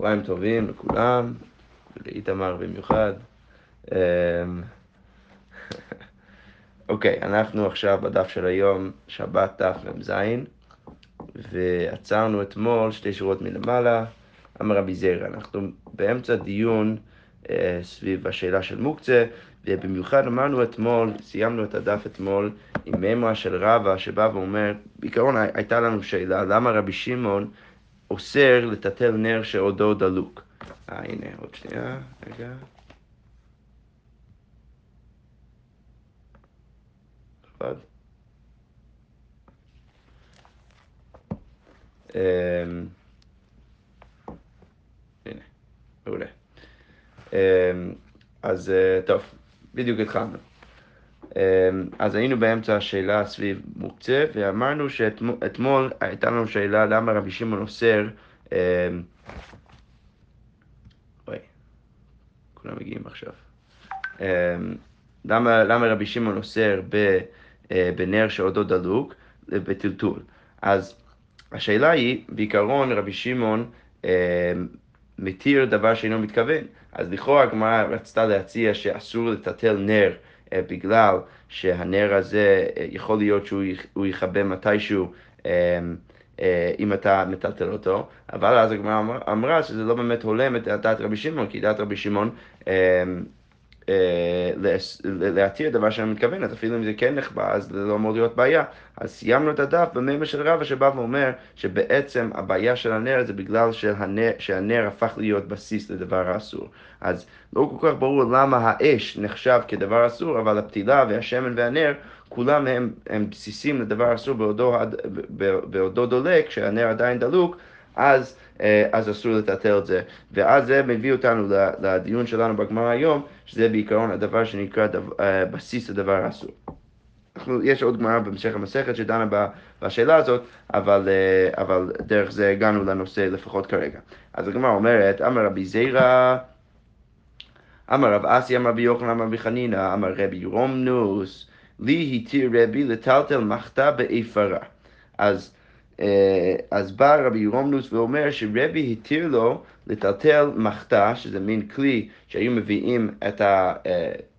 צהריים טובים לכולם, ולאיתמר במיוחד. אוקיי, אנחנו עכשיו בדף של היום, שבת דף מ"ז, ועצרנו אתמול שתי שורות מלמעלה. אמר רבי זירא, אנחנו באמצע דיון סביב השאלה של מוקצה, ובמיוחד אמרנו אתמול, סיימנו את הדף אתמול עם מימרה של רבא שבא ואומר, בעיקרון הייתה לנו שאלה, למה רבי שמעון אוסר לטלטל נר שעודו דלוק. הנה, עוד שנייה, רגע. עבד. הנה, מעולה. אז טוב, בדיוק התחלנו. אז היינו באמצע השאלה סביב מוקצה, ואמרנו שאתמול הייתה לנו שאלה למה רבי שמעון אוסר, כולם מגיעים עכשיו, למה רבי שמעון אוסר בנר שעודו דלוק בטלטול. אז השאלה היא, בעיקרון רבי שמעון מתיר דבר שאינו מתכוון, אז לכאורה הגמרא רצתה להציע שאסור לטלטל נר, בגלל שהנר הזה יכול להיות שהוא יכבה מתישהו אם אתה מטלטל אותו, אבל אז הגמרא אמרה שזה לא באמת הולם את דעת רבי שמעון, כי דעת רבי שמעון להתיר דבר שאני מתכוונת, אפילו אם זה כן נחבא, אז זה לא אמור להיות בעיה. אז סיימנו את הדף במימרה של רבא שבא ואומר שבעצם הבעיה של הנר זה בגלל שהנר הפך להיות בסיס לדבר האסור. אז לא כל כך ברור למה האש נחשב כדבר אסור, אבל הפתילה והשמן והנר כולם הם בסיסים לדבר אסור בעודו דולק, כשהנר עדיין דלוק, אז אסור לטלטל את זה. ואז זה מביא אותנו לדיון שלנו בגמרא היום, שזה בעיקרון הדבר שנקרא בסיס הדבר האסור. יש עוד גמרא במשך המסכת שדנה בשאלה הזאת, אבל דרך זה הגענו לנושא לפחות כרגע. אז הגמרא אומרת, אמר רבי זירא, אמר רב אסי, אמר רבי יוחנן, אמר רבי חנינא, אמר רבי ירומנוס, לי התיר רבי לטלטל מחתה באפרה. אז בא רבי ירומנוס ואומר שרבי התיר לו לטלטל מחתה, שזה מין כלי שהיו מביאים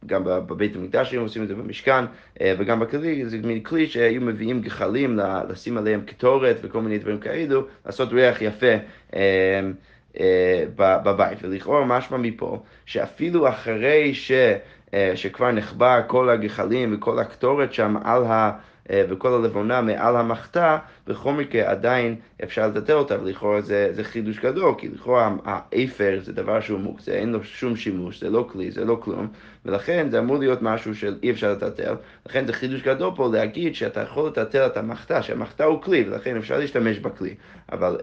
גם בבית המקדש, שהיו עושים את זה במשכן, וגם בכלי, זה מין כלי שהיו מביאים גחלים לשים עליהם קטורת וכל מיני דברים כאלו, לעשות ריח יפה בבית. ולכאורה משמע מפה שאפילו אחרי שכבר נחבא כל הגחלים וכל הקטורת שם וכל הלבונה מעל המחתה, בכל מקרה עדיין אפשר לטלטל אותה, ולכאורה זה חידוש גדול, כי לכאורה האפר זה דבר שהוא מוקצה, אין לו שום שימוש, זה לא כלי, זה לא כלום, ולכן זה אמור להיות משהו שאי אפשר לטלטל, לכן זה חידוש גדול פה להגיד שאתה יכול לטלטל את המחתה, שהמחתה הוא כלי, ולכן אפשר להשתמש בכלי, אבל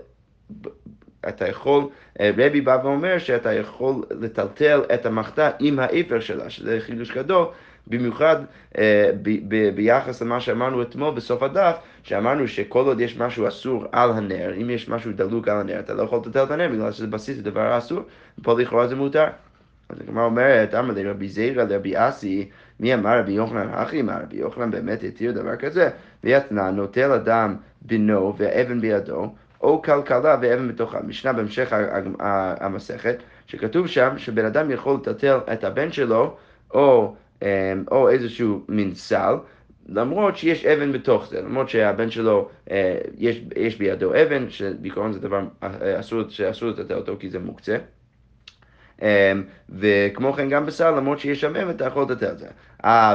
רבי בא ואומר שאתה יכול לטלטל את המחתה עם האפר שלה, שזה חידוש גדול, במיוחד ביחס למה שאמרנו אתמול בסוף הדף, שאמרנו שכל עוד יש משהו אסור על הנר, אם יש משהו דלוק על הנר, אתה לא יכול לטלטל את הנר, בגלל שזה בסיס לדבר האסור, ופה לכאורה זה מותר. אז הגמרא אומרת, אמר לרבי זירא לרבי אסי, מי אמר רבי יוחנן הכי, מה רבי יוחנן באמת התיר דבר כזה, ויתנן נוטל אדם בנו והאבן בידו, או כלכלה ואבן בתוכה. משנה בהמשך המסכת, שכתוב שם שבן אדם יכול לטלטל את הבן שלו, או איזשהו מנסל, למרות שיש אבן בתוך זה, למרות שהבן שלו, יש בידו אבן, שבעיקרון זה דבר שאסור לטלטל אותו כי זה מוקצה. וכמו כן גם בשר, למרות שיש שם אבן, אתה יכול לטלטל את זה.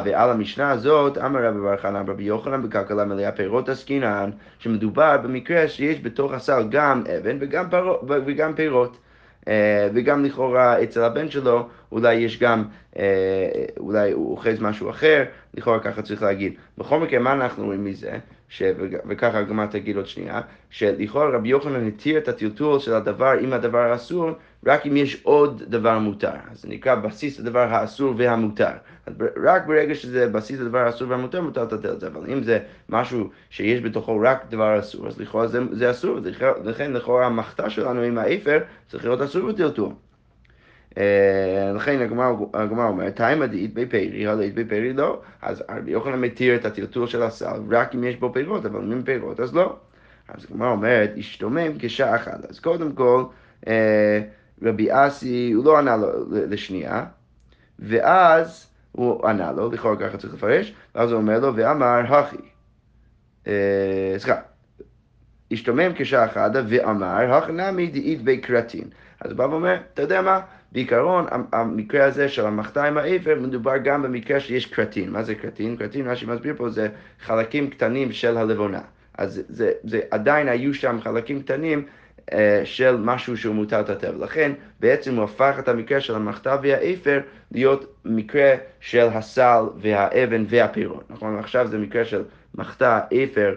ועל המשנה הזאת, אמר רבי בר חנא, רבי יוחנן בכלכלה מלאה פירות עסקינן, שמדובר במקרה שיש בתוך הסל גם אבן וגם פירות. וגם לכאורה אצל הבן שלו אולי יש גם, אולי הוא אוחז משהו אחר, לכאורה ככה צריך להגיד. בכל מקרה, מה אנחנו רואים מזה, וככה הגמרא תגיד עוד שנייה, שלכאורה רבי יוחנן התיר את הטלטול של הדבר עם הדבר האסור, רק אם יש עוד דבר מותר. אז זה נקרא בסיס הדבר האסור והמותר. רק ברגע שזה בסיס הדבר האסור והמותר, מותר לטלטל את זה. אבל אם זה משהו שיש בתוכו רק דבר אסור, אז לכאורה זה אסור. לכן לכאורה המחתה שלנו עם האפר צריך להיות אסור בטלטול. לכן הגמרא אומרת, תימא דאית בי פרי, הלאית בי פרי לא. אז רבי יוחנן מתיר את הטלטול של הסל, רק אם יש בו פירות, אבל אם פירות אז לא. אז הגמרא אומרת, השתומם כשעה אחת. אז קודם כל, רבי אסי, הוא לא ענה לו לשנייה, ואז הוא ענה לו, לכאורה ככה צריך לפרש, ואז הוא אומר לו, ואמר, הכי. סליחה, השתומם כשעה אחת, ואמר, הכי נמי דאית בי קרטין. אז בא ואומר, אתה יודע מה? בעיקרון, המקרה הזה של המחתה עם העבר, מדובר גם במקרה שיש קרטין. מה זה קרטין? קרטין, מה שמסביר פה, זה חלקים קטנים של הלבונה. אז זה עדיין היו שם חלקים קטנים, של משהו שהוא מוטת הטבע. לכן בעצם הוא הפך את המקרה של המחתה והאפר להיות מקרה של הסל והאבן והפירון. נכון? עכשיו זה מקרה של מחתה, אפר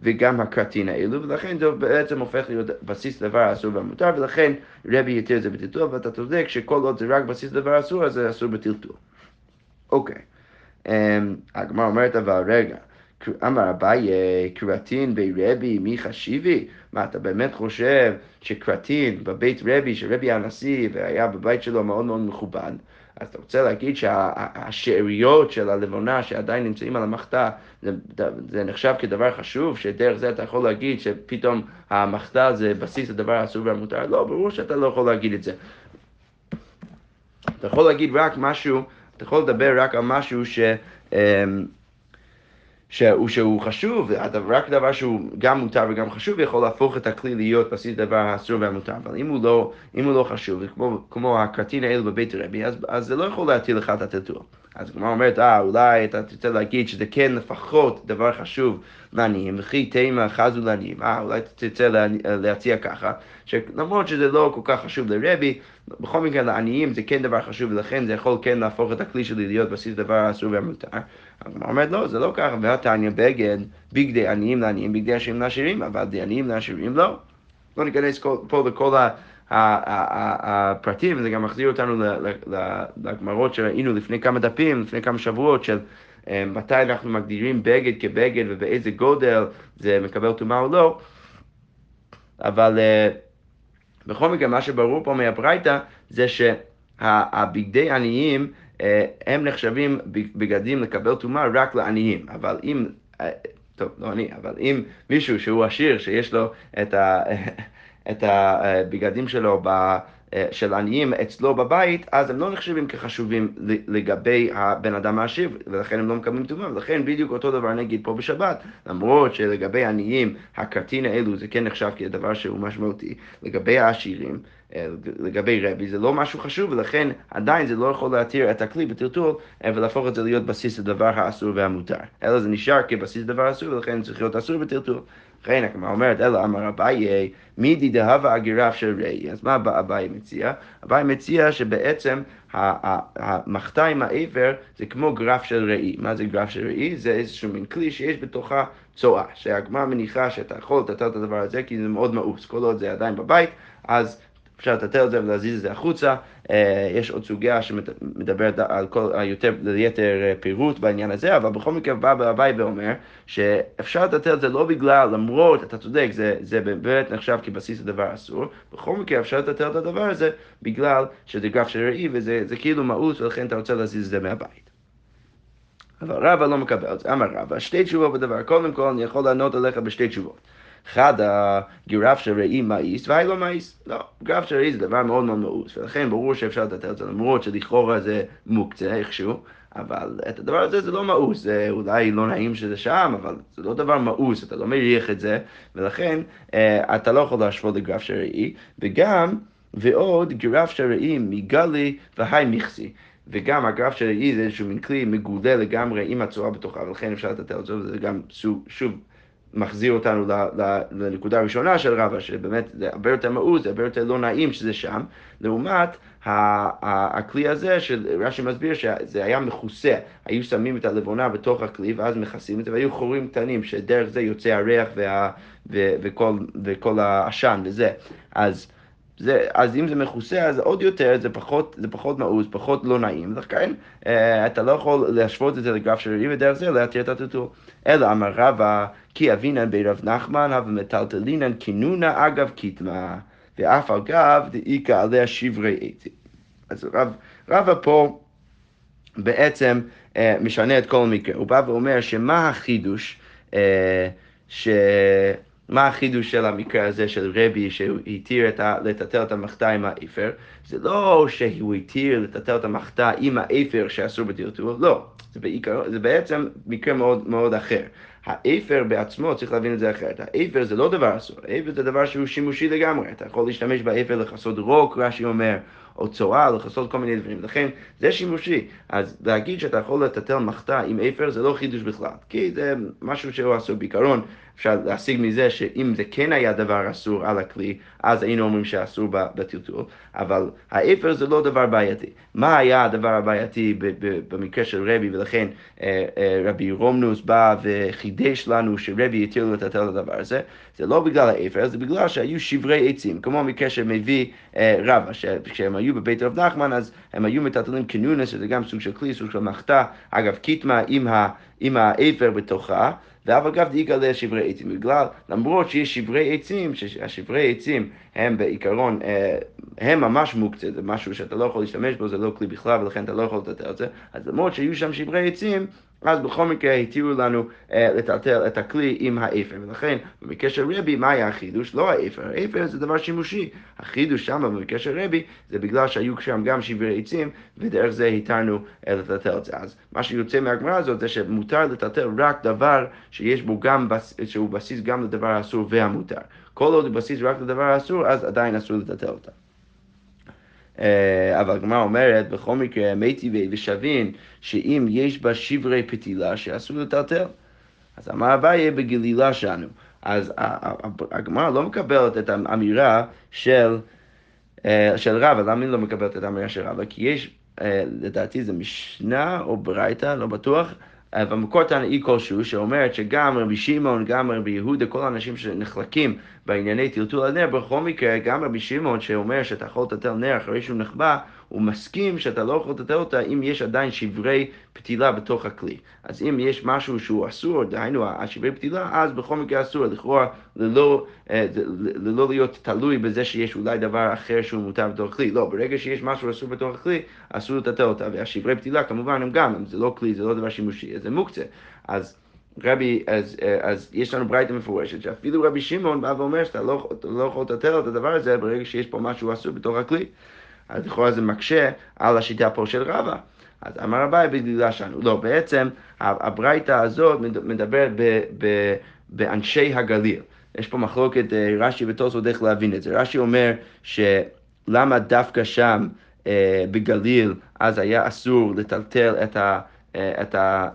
וגם הקרטין האלו, ולכן זה בעצם הופך להיות בסיס דבר אסור והמותר, ולכן רבי יתיר זה בטלטול, ואתה תודק שכל עוד זה רק בסיס דבר אסור, אז זה אסור בטלטול. אוקיי. הגמרא אומרת אבל רגע, אמר אביי, קרטין ברבי מי חשיבי? מה, אתה באמת חושב שקרטין בבית רבי, שרבי הנשיא והיה בבית שלו מאוד מאוד מכובד, אז אתה רוצה להגיד שהשאריות של הלבונה שעדיין נמצאים על המחתה, זה נחשב כדבר חשוב, שדרך זה אתה יכול להגיד שפתאום המחתה זה בסיס הדבר האסור והמותר? לא, ברור שאתה לא יכול להגיד את זה. אתה יכול להגיד רק משהו, אתה יכול לדבר רק על משהו שהוא חשוב, רק דבר שהוא גם מותר וגם חשוב, יכול להפוך את הכלי להיות בסיס דבר האסור והמותר. אבל אם הוא לא חשוב, כמו הקרטין האלו בבית רבי, אז זה לא יכול להטיל לך את הטלטול. אז כמו אומרת, אולי אתה תרצה להגיד שזה כן לפחות דבר חשוב לעניים, וכי תימא חזו לעניים, אולי תרצה להציע ככה, שלמרות שזה לא כל כך חשוב לרבי, בכל מקרה לעניים זה כן דבר חשוב, ולכן זה יכול כן להפוך את הכלי שלי להיות בסיס דבר האסור והמותר. אז הוא אומר, לא, זה לא ככה, והתניא בגד, בגדי עניים לעניים, בגדי עשירים לעשירים, אבל די עניים לעשירים לא. לא ניכנס פה לכל הפרטים, וזה גם מחזיר אותנו לגמרות שראינו לפני כמה דפים, לפני כמה שבועות, של מתי אנחנו מגדירים בגד כבגד, ובאיזה גודל זה מקבל טומאה או לא. אבל בכל מקרה, מה שברור פה מהברייתא, זה שהבגדי עניים, הם נחשבים בגדים לקבל טומאה רק לעניים, אבל אם, טוב, לא אני, אבל אם מישהו שהוא עשיר, שיש לו את הבגדים שלו של עניים אצלו בבית, אז הם לא נחשבים כחשובים לגבי הבן אדם העשיר, ולכן הם לא מקבלים טומאה, ולכן בדיוק אותו דבר נגיד פה בשבת, למרות שלגבי עניים, הקרטין האלו זה כן נחשב כדבר שהוא משמעותי, לגבי העשירים, לגבי רבי, זה לא משהו חשוב, ולכן עדיין זה לא יכול להתיר את הכלי בטלטול, ולהפוך את זה להיות בסיס לדבר האסור והמותר. אלא זה נשאר כבסיס לדבר אסור, ולכן צריך להיות אסור בטלטול. לכן, כמו אומרת, אלא אמר אביי, מידי דהבה אגירף של רעי. אז מה אביי מציע? אביי מציע שבעצם המחתה עם העבר זה כמו גרף של רעי. מה זה גרף של רעי? זה איזשהו מין כלי שיש בתוכה צואה, שהגמרא מניחה שאתה יכול לתת את הדבר הזה, כי זה מאוד מאוס. כל עוד זה עדיין בבית, אז אפשר לתתר את זה ולהזיז את זה החוצה. יש עוד סוגיה שמדברת על יותר פירוט בעניין הזה, אבל בכל מקרה בא אביי ואומר שאפשר לתתר את זה לא בגלל, למרות, אתה צודק, זה באמת נחשב כבסיס לדבר אסור, בכל מקרה אפשר לתתר את הדבר הזה בגלל שזה גרף של ראי וזה כאילו מאוס, ולכן אתה רוצה להזיז את זה מהבית. אבל רבא לא מקבל את זה. אמר רבא, שתי תשובות בדבר. קודם כל אני יכול לענות עליך בשתי תשובות. אחד, הגרף של ראי מאיס, והי לא מאיס. לא, גרף של ראי זה דבר מאוד מאוד מאוס, ולכן ברור שאפשר לתתר את זה, למרות שלכאורה זה מוקצה איכשהו, אבל את הדבר הזה זה לא מאוס, זה אולי לא נעים שזה שם, אבל זה לא דבר מאוס, אתה לא מריח את זה, ולכן אתה לא יכול להשוות לגרף של ראי, ועוד גרף של ראי מגלי והי מכסי. וגם הגרף של ראי זה איזשהו מין כלי מגודל לגמרי עם הצורה בתוכה, ולכן אפשר לתתר את זה, וזה גם שוב, מחזיר אותנו לנקודה הראשונה של רבא, שבאמת זה הרבה יותר מאוז, זה הרבה יותר לא נעים שזה שם, לעומת הכלי הזה שרש"י מסביר שזה היה מכוסה, היו שמים את הלבונה בתוך הכלי ואז מכסים את זה, והיו חורים קטנים שדרך זה יוצא הריח וכל העשן וזה. אז אם זה מכוסה, אז עוד יותר, זה פחות מאוז, פחות לא נעים. לכן, אתה לא יכול להשוות את זה לגרף של ראי, ודרך זה להתיר את הטלטול. אלא אמר רבא, כי אבינן בי רב נחמן, הווה מטלטלינן כינונה אגב קיטמה, ואף אגב דאיקה עליה שברי עתי. אז רבא פה בעצם משנה את כל המקרה. הוא בא ואומר שמה החידוש מה החידוש של המקרה הזה של רבי שהוא התיר לטטל את המחתה עם האפר? זה לא שהוא התיר לטטל את המחתה עם האפר שאסור בטלטול, לא. זה בעצם מקרה מאוד מאוד אחר. האפר בעצמו, צריך להבין את זה אחרת, האפר זה לא דבר אסור, האפר זה דבר שהוא שימושי לגמרי, אתה יכול להשתמש באפר לחסות רוק, רש"י אומר, או צורה, לחסות כל מיני דברים, לכן זה שימושי, אז להגיד שאתה יכול לטטל מחתה עם אפר זה לא חידוש בכלל, כי זה משהו שלא אסור בעיקרון, אפשר להשיג מזה שאם זה כן היה דבר אסור על הכלי, אז היינו אומרים שאסור בטלטול, אבל האפר זה לא דבר בעייתי. מה היה הדבר הבעייתי במקרה של רבי, ולכן רבי רומנוס בא וחידש לנו שרבי התיר לו לטטל את הדבר הזה, זה לא בגלל האפר, זה בגלל שהיו שברי עצים, כמו מקרה שמביא רבא, כשהם היו בבית רב נחמן, אז הם היו מטטלים כנונה, שזה גם סוג של כלי, סוג של מחתה, אגב קיטמה עם האפר בתוכה, ואף אגב דאיגה לשברי עצים, בגלל, למרות שיש שברי עצים, שהשברי עצים הם בעיקרון, הם ממש מוקצה, זה משהו שאתה לא יכול להשתמש בו, זה לא כלי בכלל, ולכן אתה לא יכול לטטל את זה, אז למרות שהיו שם שברי עצים, אז בכל מקרה התירו לנו לטלטל את הכלי עם האפר, ולכן במקרה של רבי, מה היה החידוש? לא האפר, האפר זה דבר שימושי, החידוש שם במקרה של רבי, זה בגלל שהיו שם גם שברי עצים, ודרך זה התרנו לטלטל את זה. אז מה שיוצא מהגמרא הזאת זה שמותר לטלטל רק דבר שיש בו גם, שהוא בסיס גם לדבר האסור והמותר. כל עוד בסיס רק לדבר האסור, אז עדיין אסור לטלטל אותה. אבל הגמרא אומרת, בכל מקרה, מי טבעי ושבין, שאם יש בה שברי פתילה שאסור לטלטל, אז אמר אביי בגלילה שלנו. אז הגמרא לא מקבלת את האמירה של רבא, למה היא לא מקבלת את האמירה של רבא? כי יש, לדעתי זה משנה או ברייתא, לא בטוח, במקור תנאי כלשהו שאומרת שגם רבי שמעון, גם רבי יהודה, כל האנשים שנחלקים בענייני טלטול הנר, בכל מקרה גם רבי שמעון שאומר שאתה יכול לטלטל נר אחרי שהוא נחבא, הוא מסכים שאתה לא יכול לטלטל אותה אם יש עדיין שברי פתילה בתוך הכלי. אז אם יש משהו שהוא אסור, דהיינו שברי פתילה, אז בכל מקרה אסור לכאורה ללא להיות תלוי בזה שיש אולי דבר אחר שהוא מותר בתוך כלי. לא, ברגע שיש משהו אסור בתוך הכלי, אסור לטלטל אותה. והשברי פתילה כמובן הם גם, אם זה לא כלי, זה לא דבר שימושי, אז זה מוקצה. אז רבי, אז יש לנו ברייתא מפורשת, שאפילו רבי שמעון בא ואומר שאתה לא יכול לטלטל את הדבר הזה ברגע שיש פה משהו אסור בתוך הכלי. אז לכאורה זה מקשה על השיטה פה של רבא. אז אמר אביי בגלילה שלנו. לא, בעצם הברייתא הזאת מדברת באנשי הגליל. יש פה מחלוקת רש"י ותוספות איך להבין את זה. רש"י אומר שלמה דווקא שם בגליל אז היה אסור לטלטל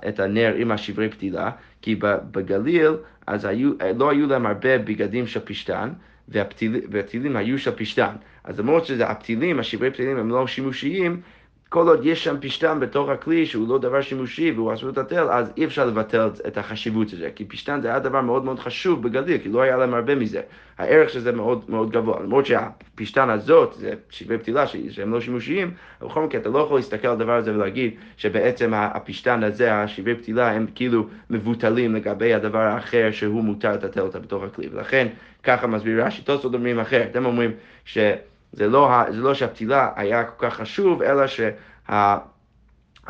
את הנר עם השברי פתילה, כי בגליל אז לא היו להם הרבה בגדים של פשתן, והפתילים היו של פשתן. אז למרות שזה הפתילים, השברי פתילים הם לא שימושיים, כל עוד יש שם פשתן בתוך הכלי שהוא לא דבר שימושי והוא אסור לטלטל, אז אי אפשר לבטל את החשיבות של זה, כי פשתן זה היה דבר מאוד מאוד חשוב בגליל, כי לא היה להם הרבה מזה. הערך של זה מאוד מאוד גבוה, למרות שהפשתן הזאת, זה שברי פתילה שהם לא שימושיים, בכל מקרה אתה לא יכול להסתכל על הדבר הזה ולהגיד שבעצם הפשתן הזה, השברי פתילה, הם כאילו מבוטלים לגבי הדבר האחר שהוא מותר לטלטל אותה בתוך הכלי, ולכן ככה מסביר רש"י. תוספות אומרים אחרת, אתם אומרים ש זה לא שהפתילה היה כל כך חשוב, אלא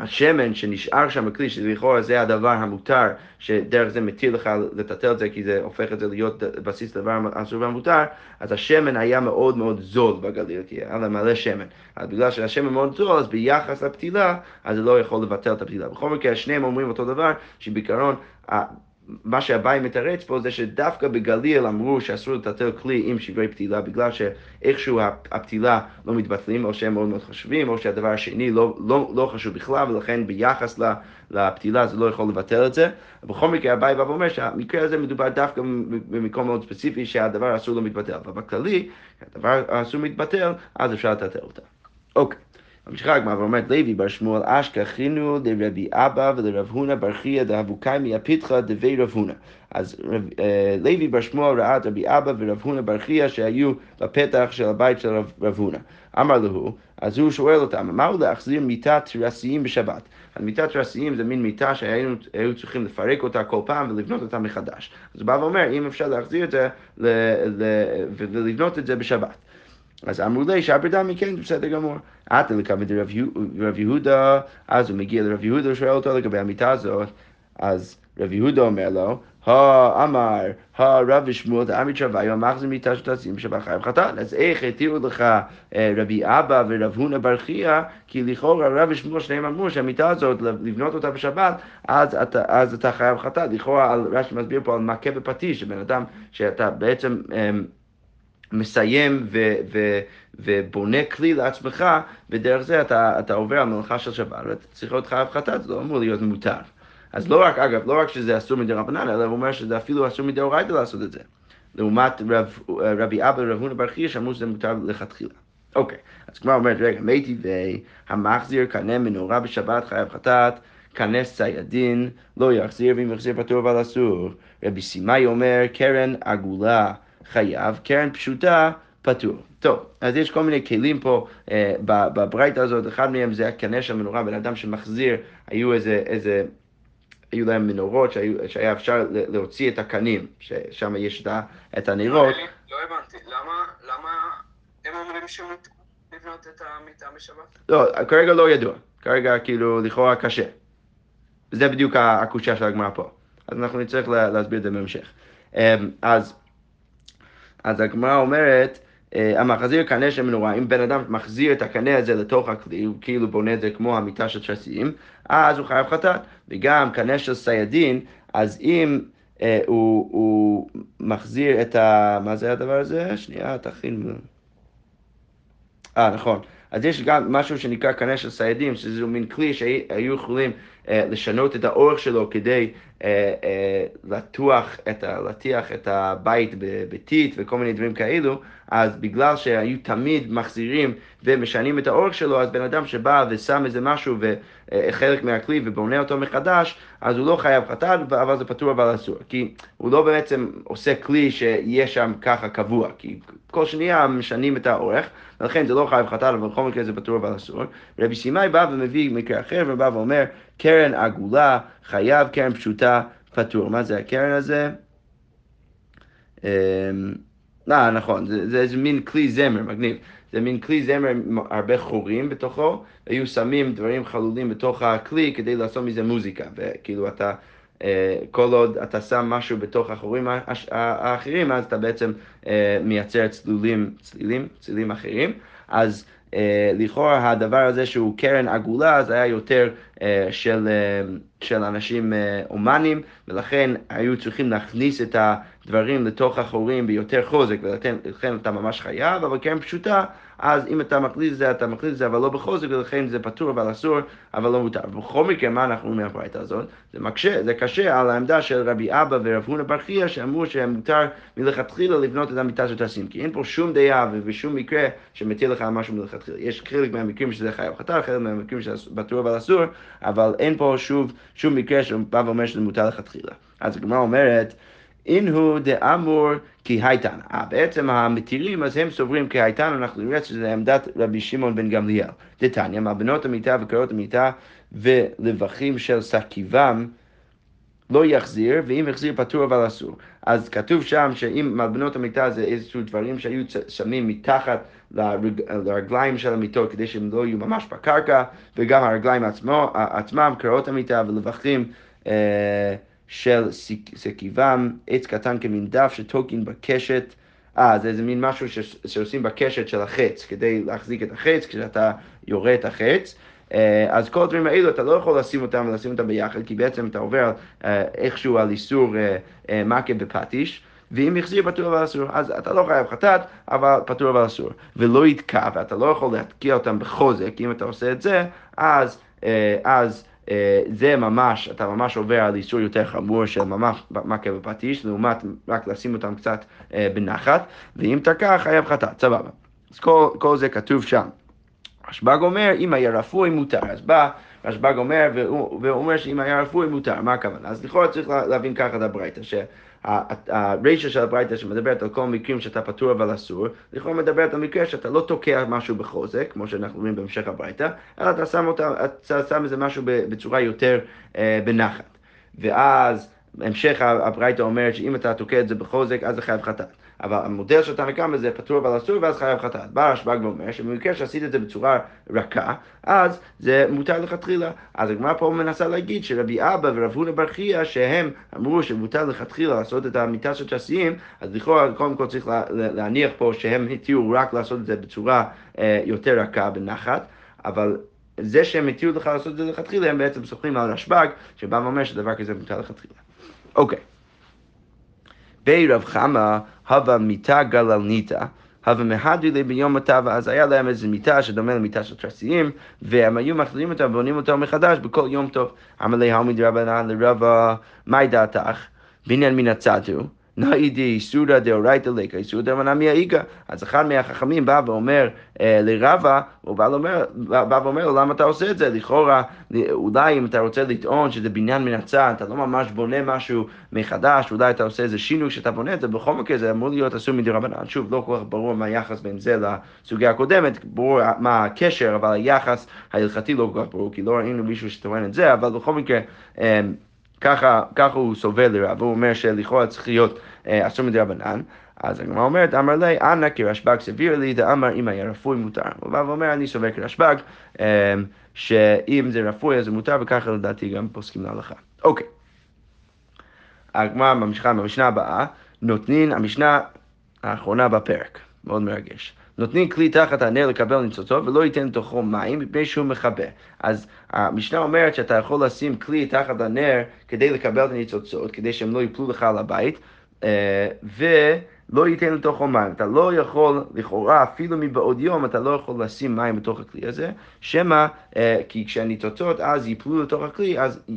שהשמן שנשאר שם בכלי, שלכאורה זה הדבר המותר, שדרך זה מתיר לך לטטל את זה, כי זה הופך את זה להיות בסיס לדבר האסור והמותר, אז השמן היה מאוד מאוד זול בגליל, כי היה מלא שמן. אז בגלל שהשמן מאוד זול, אז ביחס לפתילה, אז זה לא יכול לבטל את הפתילה. בכל מקרה, שניהם אומרים אותו דבר, שבעיקרון, מה שהבאי מתרץ פה זה שדווקא בגליל אמרו שאסור לטלטל כלי עם שברי פתילה בגלל שאיכשהו הפתילה לא מתבטלים, או שהם מאוד מאוד חשובים, או שהדבר השני לא חשוב בכלל, ולכן ביחס לפתילה זה לא יכול לבטל את זה. בכל מקרה הבאי בא ואומר שהמקרה הזה מדובר דווקא במקום מאוד ספציפי שהדבר האסור לא מתבטל, אבל בכללי, כשהדבר האסור מתבטל, אז אפשר לטלטל אותה. אוקיי. ממשיכה הגמרא ואומרת, לוי בר שמואל אשכח חינו לרבי אבא ולרב הונא בר חייא דהבו קיימיה פיתחא דבי רב הונא. אז לוי בר שמואל ראה את רבי אבא ורב הונא בר חייא שהיו בפתח של הבית של רב הונא. אמר לו, אז הוא שואל אותם, מהו להחזיר מיטת תרסיים בשבת? מיטת תרסיים זה מין מיטה שהיו צריכים לפרק אותה כל פעם ולבנות אותה מחדש. אז הוא בא ואומר, אם אפשר להחזיר את זה ולבנות את זה בשבת. אז אמרו לי שהברדה מכן, בסדר גמור. עתה לכבד רב יהודה, אז הוא מגיע לרב יהודה ושואל אותו לגבי המיטה הזאת, אז רב יהודה אומר לו, אמר הרב ושמואל דאמר שווה המחזיר מיטה שתשים שבה חייב חתן. אז איך התירו לך רבי אבא ורב הונא בר חייא, כי לכאורה הרב ושמואל שניהם אמרו שהמיטה הזאת לבנות אותה בשבת, אז אתה חייב חתן. לכאורה רש"י מסביר פה על מכה בפטיש, שבן אדם שאתה בעצם מסיים ובונה כלי לעצמך, ודרך זה אתה עובר על מלאכה של שבת ואתה צריך להיות חייב חתן, זה לא אמור להיות מותר. אז לא רק, אגב, לא רק שזה אסור מדרבנן, אלא הוא אומר שזה אפילו אסור מדאורייתא לעשות את זה. לעומת רבי אבא ורב הונא בר חייא שאמרו שזה מותר לכתחילה. אוקיי, אז כבר אומרת, רגע, מי טבעי, המחזיר קנה מנורה בשבת חייב חטאת, קנה ציידין, לא יחזיר, ואם יחזיר פטור אבל אסור. רבי סימאי אומר, קרן עגולה חייב, קרן פשוטה פטור. טוב, אז יש כל מיני כלים פה בברייתא הזאת, אחד מהם זה הקנה של מנורה, בן אדם שמחזיר, היו איזה היו להם מנורות שהיה אפשר להוציא את הקנים, ששם יש את הנרות. לא הבנתי, למה הם אומרים שמבנות את המיטה בשבת? לא, כרגע לא ידוע. כרגע כאילו לכאורה קשה. זה בדיוק הקושיה של הגמרא פה. אז אנחנו נצטרך להסביר את זה בהמשך. אז הגמרא אומרת, המחזיר קנה של מנורה, אם בן אדם מחזיר את הקנה הזה לתוך הכלי, הוא כאילו בונה את זה כמו המיטה של שסים, אז הוא חייב חטאת. וגם קנה של סיידין, אז אם הוא מחזיר את מה זה הדבר הזה? שנייה, תכין. נכון. אז יש גם משהו שנקרא קנה של סיידים, שזה מין כלי שהיו יכולים לשנות את האורך שלו כדי לטיח את הבית בטיט וכל מיני דברים כאלו. אז בגלל שהיו תמיד מחזירים ומשנים את האורך שלו, אז בן אדם שבא ושם איזה משהו וחלק מהכלי ובונה אותו מחדש, אז הוא לא חייב חתן, אבל זה פטור אבל אסור. כי הוא לא בעצם עושה כלי שיהיה שם ככה קבוע, כי כל שנייה משנים את האורך, ולכן זה לא חייב חתן, אבל בכל מקרה זה פטור אבל אסור. רבי סימאי בא ומביא מקרה אחר, ובא ואומר, קרן עגולה חייב, קרן פשוטה פטור. מה זה הקרן הזה? נכון, זה מין כלי זמר, מגניב. זה מין כלי זמר עם הרבה חורים בתוכו, היו שמים דברים חלולים בתוך הכלי כדי לעשות מזה מוזיקה, וכאילו אתה, כל עוד אתה שם משהו בתוך החורים האחרים, אז אתה בעצם מייצר צלילים אחרים. אז לכאורה הדבר הזה שהוא קרן עגולה, אז היה יותר של אנשים אומנים, ולכן היו צריכים להכניס את הדברים לתוך החורים ביותר חוזק, ולכן אתה ממש חייב, אבל קרן פשוטה, אז אם אתה מכניס את זה, אתה מכניס את זה, אבל לא בחוזק, ולכן זה פטור אבל אסור, אבל לא מותר. בכל מקרה, מה אנחנו מהברייתא הזאת? זה קשה על העמדה של רבי אבא ורב הונא בר חייא, שאמרו שמותר מלכתחילה לבנות את המיטה שתשים, כי אין פה שום דעה ושום מקרה שמתיר לך משהו מלכתחילה. יש חלק מהמקרים שזה חייב חתן, חלק מהמקרים שזה פטור אבל אסור, אבל אין פה שום מקרה שבא ואומר שזה מותר לכתחילה. אז הגמרא אומרת, אין הוא דאמור כי הייתן. בעצם המתירים, אז הם סוברים כי הייתן, אנחנו נראה שזה עמדת רבי שמעון בן גמליאל. דתניא, מלבנות המיטה וקרעות המיטה ולבכים של סקיבם לא יחזיר, ואם יחזיר פטור אבל אסור. אז כתוב שם שאם מלבנות המיטה זה איזשהו דברים שהיו שמים מתחת לרגליים של המיטות כדי שהם לא יהיו ממש בקרקע, וגם הרגליים עצמם, קרעות המיטה ולבכים של סקיבם, עץ קטן כמין דף שתוקין בקשת, זה איזה מין משהו שעושים בקשת של החץ, כדי להחזיק את החץ כשאתה יורה את החץ. אז כל הדברים האלו אתה לא יכול לשים אותם ביחד, כי בעצם אתה עובר איכשהו על איסור מכה בפטיש, ואם יחזיר פטור אבל אסור, אז אתה לא חייב חטאת, אבל פטור אבל אסור. ולא יתקע, ואתה לא יכול להתקיע אותם בחוזק, אם אתה עושה את זה, אז זה ממש, אתה ממש עובר על איסור יותר חמור של ממש מכה בפטיש, לעומת רק לשים אותם קצת בנחת, ואם תקע חייב חטאת, סבבה. אז כל זה כתוב שם. רשב"ג אומר, אם היה רפוי מותר. אז בא רשב"ג אומר, והוא אומר שאם היה רפוי מותר, מה הכוונה? אז לכאורה צריך להבין ככה את הברייתא, שהרישא של הברייתא שמדברת על כל מקרים שאתה פטור אבל אסור, לכאורה מדברת על מקרה שאתה לא תוקע משהו בחוזק, כמו שאנחנו אומרים בהמשך הברייתא, אלא אתה שם איזה משהו בצורה יותר בנחת. ואז המשך הברייתא אומרת שאם אתה תוקע את זה בחוזק, אז זה חייב חטאת. אבל המודל שאתה מקם בזה פטור בל אסור, ואז חייב חטאת. בא רשב"ג ואומר שבמקרה שעשית את זה בצורה רכה, אז זה מותר לכתחילה. אז הגמרא פה מנסה להגיד שרבי אבא ורב הונא בר חייא, שהם אמרו שמותר לכתחילה לעשות את המיטה של שעשיים, אז לכאורה קודם כל צריך להניח פה שהם התירו רק לעשות את זה בצורה יותר רכה בנחת, אבל זה שהם התירו לך לעשות את זה לכתחילה, הם בעצם סוחרים על רשב"ג, שבא ואומר שדבר כזה מותר לכתחילה. אוקיי. ברב חמא הווה מיטה גללניתא, הווה מהדרין ליה ביום הטבע, אז היה להם איזו מיטה שדומה למיטה של תרסיים, והם היו מחליטים אותה ובונים אותה מחדש בכל יום טוב. אמר ליה העמיד רבנן לרבה, מהי דעתך? בניין מן הצעתו, נאידי איסורא דאורייתא ליה, איסורא דרבנן איגא. אז אחד מהחכמים בא ואומר לרבה, הוא בא ואומר לו, למה אתה עושה את זה? לכאורה, אולי אם אתה רוצה לטעון שזה בניין מן הצד, אתה לא ממש בונה משהו מחדש, אולי אתה עושה איזה שינוי שאתה בונה את זה, בכל מקרה זה אמור להיות אסור מדרבנן. שוב, לא כל כך ברור מה היחס בין זה לסוגיה הקודמת, ברור מה הקשר, אבל היחס ההלכתי לא כל כך ברור, כי לא ראינו מישהו שטוען את זה, אבל בכל מקרה, ככה הוא סובל לרב, הוא אומר שלכאורה צריך להיות אסור מדרבנן. אז הגמרא אומרת, אמר לי, אנא כרשב"ג סביר לי, דאמר אם היה רפוי מותר. הוא בא ואומר, אני סובר כרשב"ג, שאם זה רפוי אז זה מותר, וככה לדעתי גם פוסקים להלכה. אוקיי. הגמרא ממשיכה במשנה הבאה, נותנים, המשנה האחרונה בפרק, מאוד מרגש. נותנים כלי תחת הנר לקבל ניצוצות ולא ייתן לתוכו מים מפני שהוא מכבה. אז המשנה אומרת שאתה יכול לשים כלי תחת הנר כדי לקבל את הניצוצות, כדי שהם לא יפלו לך על הבית, ולא ייתן לתוכו מים. אתה לא יכול, לכאורה, אפילו מבעוד יום, אתה לא יכול לשים מים בתוך הכלי הזה, שמה, כי כשהניצוצות אז ייפלו לתוך הכלי,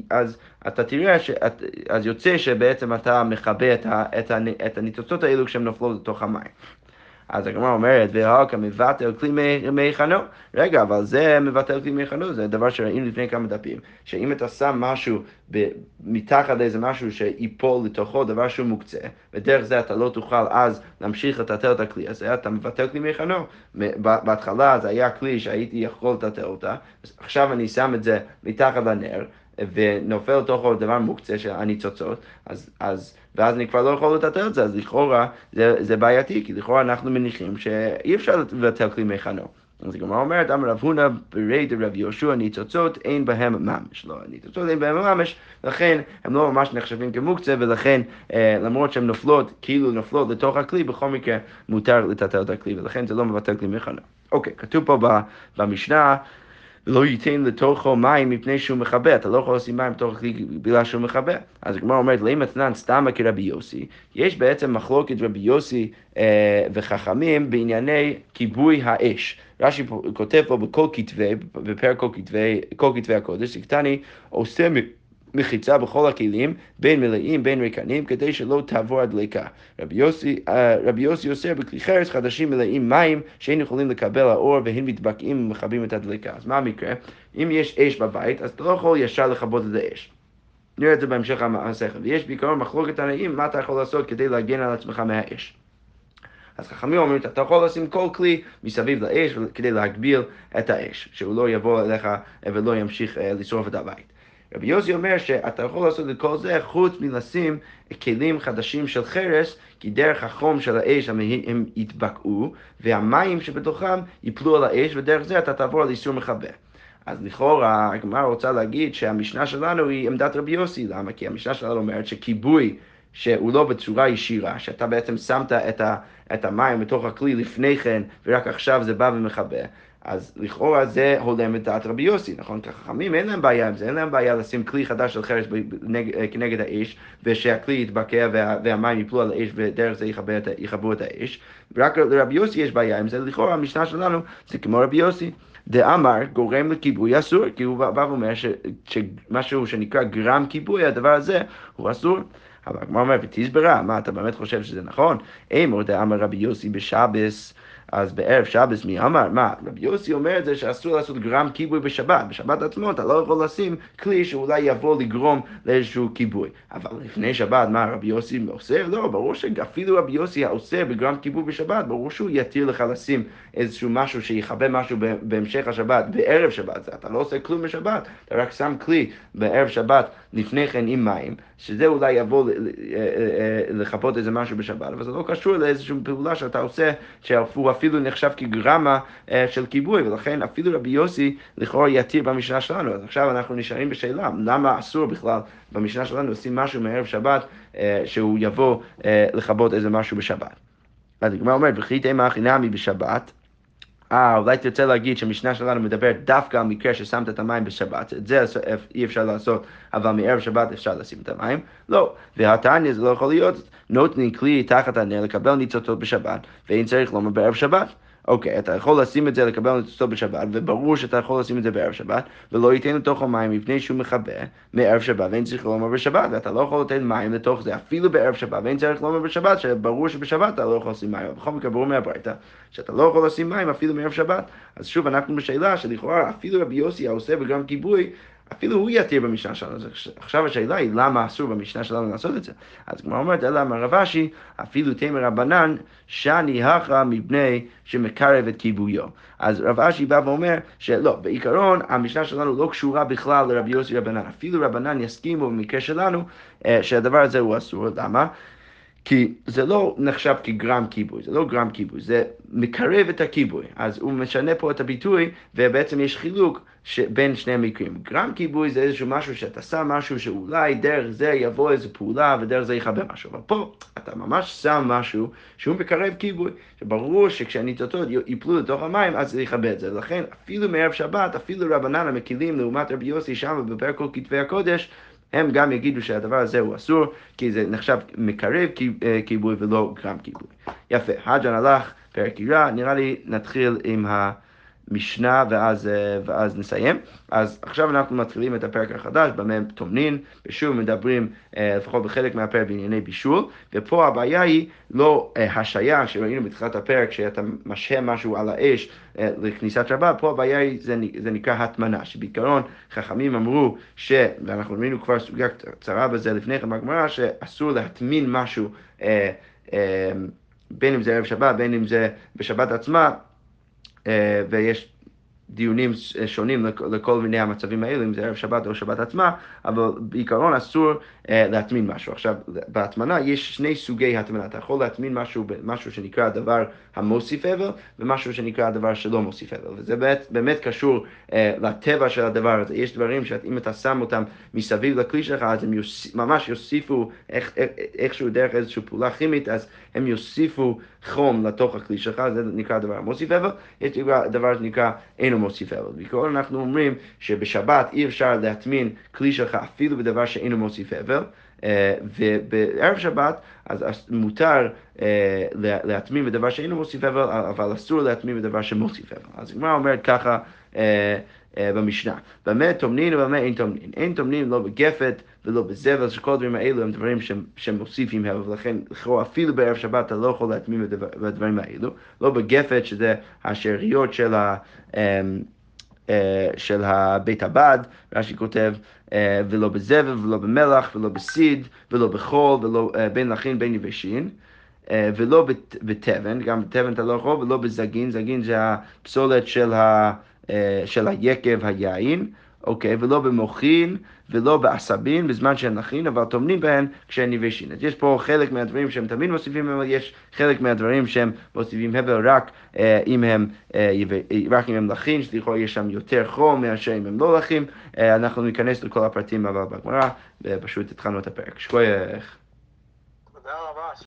אז אתה תראה, אז יוצא שבעצם אתה מכבה את הניצוצות האלו כשהם נופלו לתוך המים. אז הגמרא אומרת, והאקא מבטל כלי מיחנו. רגע, אבל זה מבטל כלי מיחנו, זה דבר שראינו לפני כמה דפים, שאם אתה שם משהו מתחת איזה משהו שיפול לתוכו, דבר שהוא מוקצה, ודרך זה אתה לא תוכל אז להמשיך לטלטל את הכלי, אז אתה מבטל כלי מיחנו. בהתחלה זה היה כלי שהייתי יכול לטלטל אותה, עכשיו אני שם את זה מתחת לנר, ונופל לתוכו דבר מוקצה של הניצוצות, ואז אני כבר לא יכול לטלטל את זה, אז לכאורה זה בעייתי, כי לכאורה אנחנו מניחים שאי אפשר לבטל כלי מיחנו. אז הגמרא אומרת, אמר רב הונא ברי דרב יהושע, ניצוצות אין בהם ממש, לא, ניצוצות אין בהם ממש, לכן הם לא ממש נחשבים כמוקצה, ולכן למרות שהן נופלות, כאילו נופלות לתוך הכלי, בכל מקרה מותר לטלטל את הכלי, ולכן זה לא מבטל כלי מיחנו. אוקיי, כתוב פה במשנה, לא ייתן לתוכו מים מפני שהוא מכבה, אתה לא יכול לשים מים בתוך כלי בגלל שהוא מכבה. אז הגמרא אומרת, למה תנן סתמא כרבי יוסי, יש בעצם מחלוקת רבי יוסי וחכמים בענייני כיבוי האש. רש"י כותב פה בכל כתבי, בפרק כל כתבי הקודש, קטני, עושה מחיצה בכל הכלים, בין מלאים, בין ריקנים, כדי שלא תעבור הדלקה. רבי יוסי עושה בכלי חרס חדשים מלאים מים, שאין יכולים לקבל האור, והן מתבקעים ומכבים את הדלקה. אז מה המקרה? אם יש אש בבית, אז אתה לא יכול ישר לכבות את האש. נראה את זה בהמשך המסכת. ויש בעיקרון מחלוקת תנאים, מה אתה יכול לעשות כדי להגן על עצמך מהאש. אז חכמים אומרים, אתה יכול לשים כל כלי מסביב לאש, כדי להגביל את האש, שהוא לא יבוא אליך ולא ימשיך לשרוף את הבית. רבי יוסי אומר שאתה יכול לעשות את כל זה חוץ מלשים כלים חדשים של חרס, כי דרך החום של האש הם יתבקעו, והמים שבתוכם ייפלו על האש, ודרך זה אתה תעבור על איסור מכבה. אז לכאורה הגמרא רוצה להגיד שהמשנה שלנו היא עמדת רבי יוסי. למה? כי המשנה שלנו אומרת שכיבוי שהוא לא בצורה ישירה, שאתה בעצם שמת את המים בתוך הכלי לפני כן, ורק עכשיו זה בא ומכבה. אז לכאורה זה הולם את דעת רבי יוסי, נכון? חכמים אין להם בעיה עם זה, אין להם בעיה לשים כלי חדש של חרס כנגד האש, ושהכלי יתבקע והמים יפלו על האש, ודרך זה יחברו את האש. רק לרבי יוסי יש בעיה עם זה, לכאורה המשנה שלנו זה כמו רבי יוסי. דאמר גורם לכיבוי אסור, כי הוא בא ואומר שמשהו שנקרא גרם כיבוי, הדבר הזה הוא אסור. אבל כמו אומר, ותסברה, מה אתה באמת חושב שזה נכון? אמר דאמר רבי יוסי בשבס, אז בערב שבס מי אמר? מה? רבי יוסי אומר את זה שאסור לעשות גרם כיבוי בשבת. בשבת עצמו אתה לא יכול לשים כלי שאולי יבוא לגרום לאיזשהו כיבוי. אבל לפני שבת מה רבי יוסי עושה? לא, ברור שאפילו רבי יוסי העושה בגרם כיבוי בשבת, ברור שהוא יתיר לך לשים איזשהו משהו שיחבה משהו בהמשך השבת, בערב שבת. אתה לא עושה כלום בשבת, אתה רק שם כלי בערב שבת לפני כן עם מים, שזה אולי יבוא לחפות איזה משהו בשבת, אבל זה לא קשור לאיזושהי פעולה שאתה עושה, שהוא אפילו נחשב כגרמה של כיבוי, ולכן אפילו רבי יוסי לכאורה יתיר במשנה שלנו. אז עכשיו אנחנו נשארים בשאלה, למה אסור בכלל במשנה שלנו עושים משהו מערב שבת, שהוא יבוא לחפות איזה משהו בשבת. אז הגמרא אומרת, וכי תימא הכי נמי בשבת, אולי תרצה להגיד שהמשנה שלנו מדברת דווקא על מקרה ששמת את המים בשבת, את זה אי אפשר לעשות, אבל מערב שבת אפשר לשים את המים. לא, והתניא זה לא יכול להיות, נותנים כלי תחת הנר לקבל ניצוצות בשבת, ואין צריך לומר בערב שבת. אוקיי, אתה יכול לשים את זה לקבל ניצוצות בשבת, וברור שאתה יכול לשים את זה בערב שבת, ולא ייתן לתוך המים מפני שהוא מכבה מערב שבת, ואין צריך לומר בשבת, ואתה לא יכול לתת מים לתוך זה, אפילו בערב שבת, ואין צריך לומר בשבת, שברור שבשבת אתה לא יכול לשים מים, ובכל מקרה ברור מהברייתא, שאתה לא יכול לשים מים אפילו מערב שבת. אז שוב, אנחנו בשאלה שלכאורה אפילו רבי יוסי העושה בגרם כיבוי, אפילו הוא יתיר במשנה שלנו. עכשיו השאלה היא למה אסור במשנה שלנו לעשות את זה. אז כמו אומרת, אלא אמר רב אשי, אפילו תימא רבנן, שאני הכא מבני שמקרב את כיבויו. אז רב אשי בא ואומר שלא, בעיקרון המשנה שלנו לא קשורה בכלל לרבי יוסי רבנן. אפילו רבנן יסכימו במקרה שלנו שהדבר הזה הוא אסור. למה? כי זה לא נחשב כגרם כיבוי, זה לא גרם כיבוי, זה מקרב את הכיבוי. אז הוא משנה פה את הביטוי, ובעצם יש חילוק בין שני המקרים. גרם כיבוי זה איזשהו משהו שאתה שם משהו שאולי דרך זה יבוא איזו פעולה ודרך זה יחבר משהו, אבל פה אתה ממש שם משהו שהוא מקרב כיבוי, שברור שכשהניצוצות ייפלו לתוך המים אז זה יחבר את זה. לכן אפילו מערב שבת, אפילו רבנן המקילים לעומת רבי יוסי שם בפרק כל כתבי הקודש, הם גם יגידו שהדבר הזה הוא אסור, כי זה נחשב מקרב כיבוי ולא גרם כיבוי. יפה, הג'ן הלך, פרק עירה, נראה לי נתחיל עם המשנה ואז נסיים. אז עכשיו אנחנו מתחילים את הפרק החדש, במם תומנין, ושוב מדברים לפחות בחלק מהפרק בענייני בישול, ופה הבעיה היא לא השעיה שראינו בתחילת הפרק, שאתה משהה משהו על האש לכניסת שבת, פה הבעיה היא, זה נקרא התמנה, שבעיקרון חכמים אמרו ואנחנו ראינו כבר סוגיה קצרה בזה לפני כן בגמרא, שאסור להטמין משהו, בין אם זה ערב שבת, בין אם זה בשבת עצמה, ויש דיונים שונים לכל מיני המצבים האלה, אם זה ערב שבת או שבת עצמה, אבל בעיקרון אסור להטמין משהו. עכשיו, בהטמנה יש שני סוגי הטמנה. אתה יכול להטמין משהו שנקרא הדבר המוסיף אבל, ומשהו שנקרא הדבר שלא מוסיף אבל. וזה באמת קשור לטבע של הדבר הזה. יש דברים שאם אתה שם אותם מסביב לכלי שלך, אז הם ממש יוסיפו איכשהו דרך איזושהי פעולה כימית, אז הם יוסיפו חום לתוך הכלי שלך, זה נקרא דבר המוסיף אבל. יש דבר שנקרא אינו מוסיף אבל. בעיקרון אנחנו אומרים שבשבת אי אפשר להטמין כלי שלך אפילו בדבר שאינו מוסיף אבל. ובערב שבת אז מותר להטמין בדבר שאינו מוסיף אבל, אבל אסור להטמין בדבר שמוסיף אבל. אז הגמרא אומרת ככה במשנה, במה תומנין ובמה אין תומנין. אין תומנין לא בגפת ולא בזבל, שכל הדברים האלו הם דברים שמוסיפים הבל, ולכן אפילו בערב שבת אתה לא יכול להטמין בדברים האלו, לא בגפת שזה השאריות של הבית הבד, רש"י כותב, ולא בזבל, ולא במלח, ולא בסיד, ולא בחול, ולא בין לחין בין יבשין, ולא בתבן, גם בתבן אתה לא יכול, ולא בזגין, זגין זה הפסולת של היקב, היין, אוקיי, ולא במוחין, ולא בעשבים, בזמן שהן לחין, אבל תומנים בהן כשהן יבשין. אז יש פה חלק מהדברים שהם תמיד מוסיפים, אבל יש חלק מהדברים שהם מוסיפים הבל רק אם הם לחין, שלכאורה יש שם יותר חום מאשר אם הם לא לחין. אנחנו ניכנס לכל הפרטים אבל בגמרא, ופשוט התחלנו את הפרק. שכוייך. תודה רבה.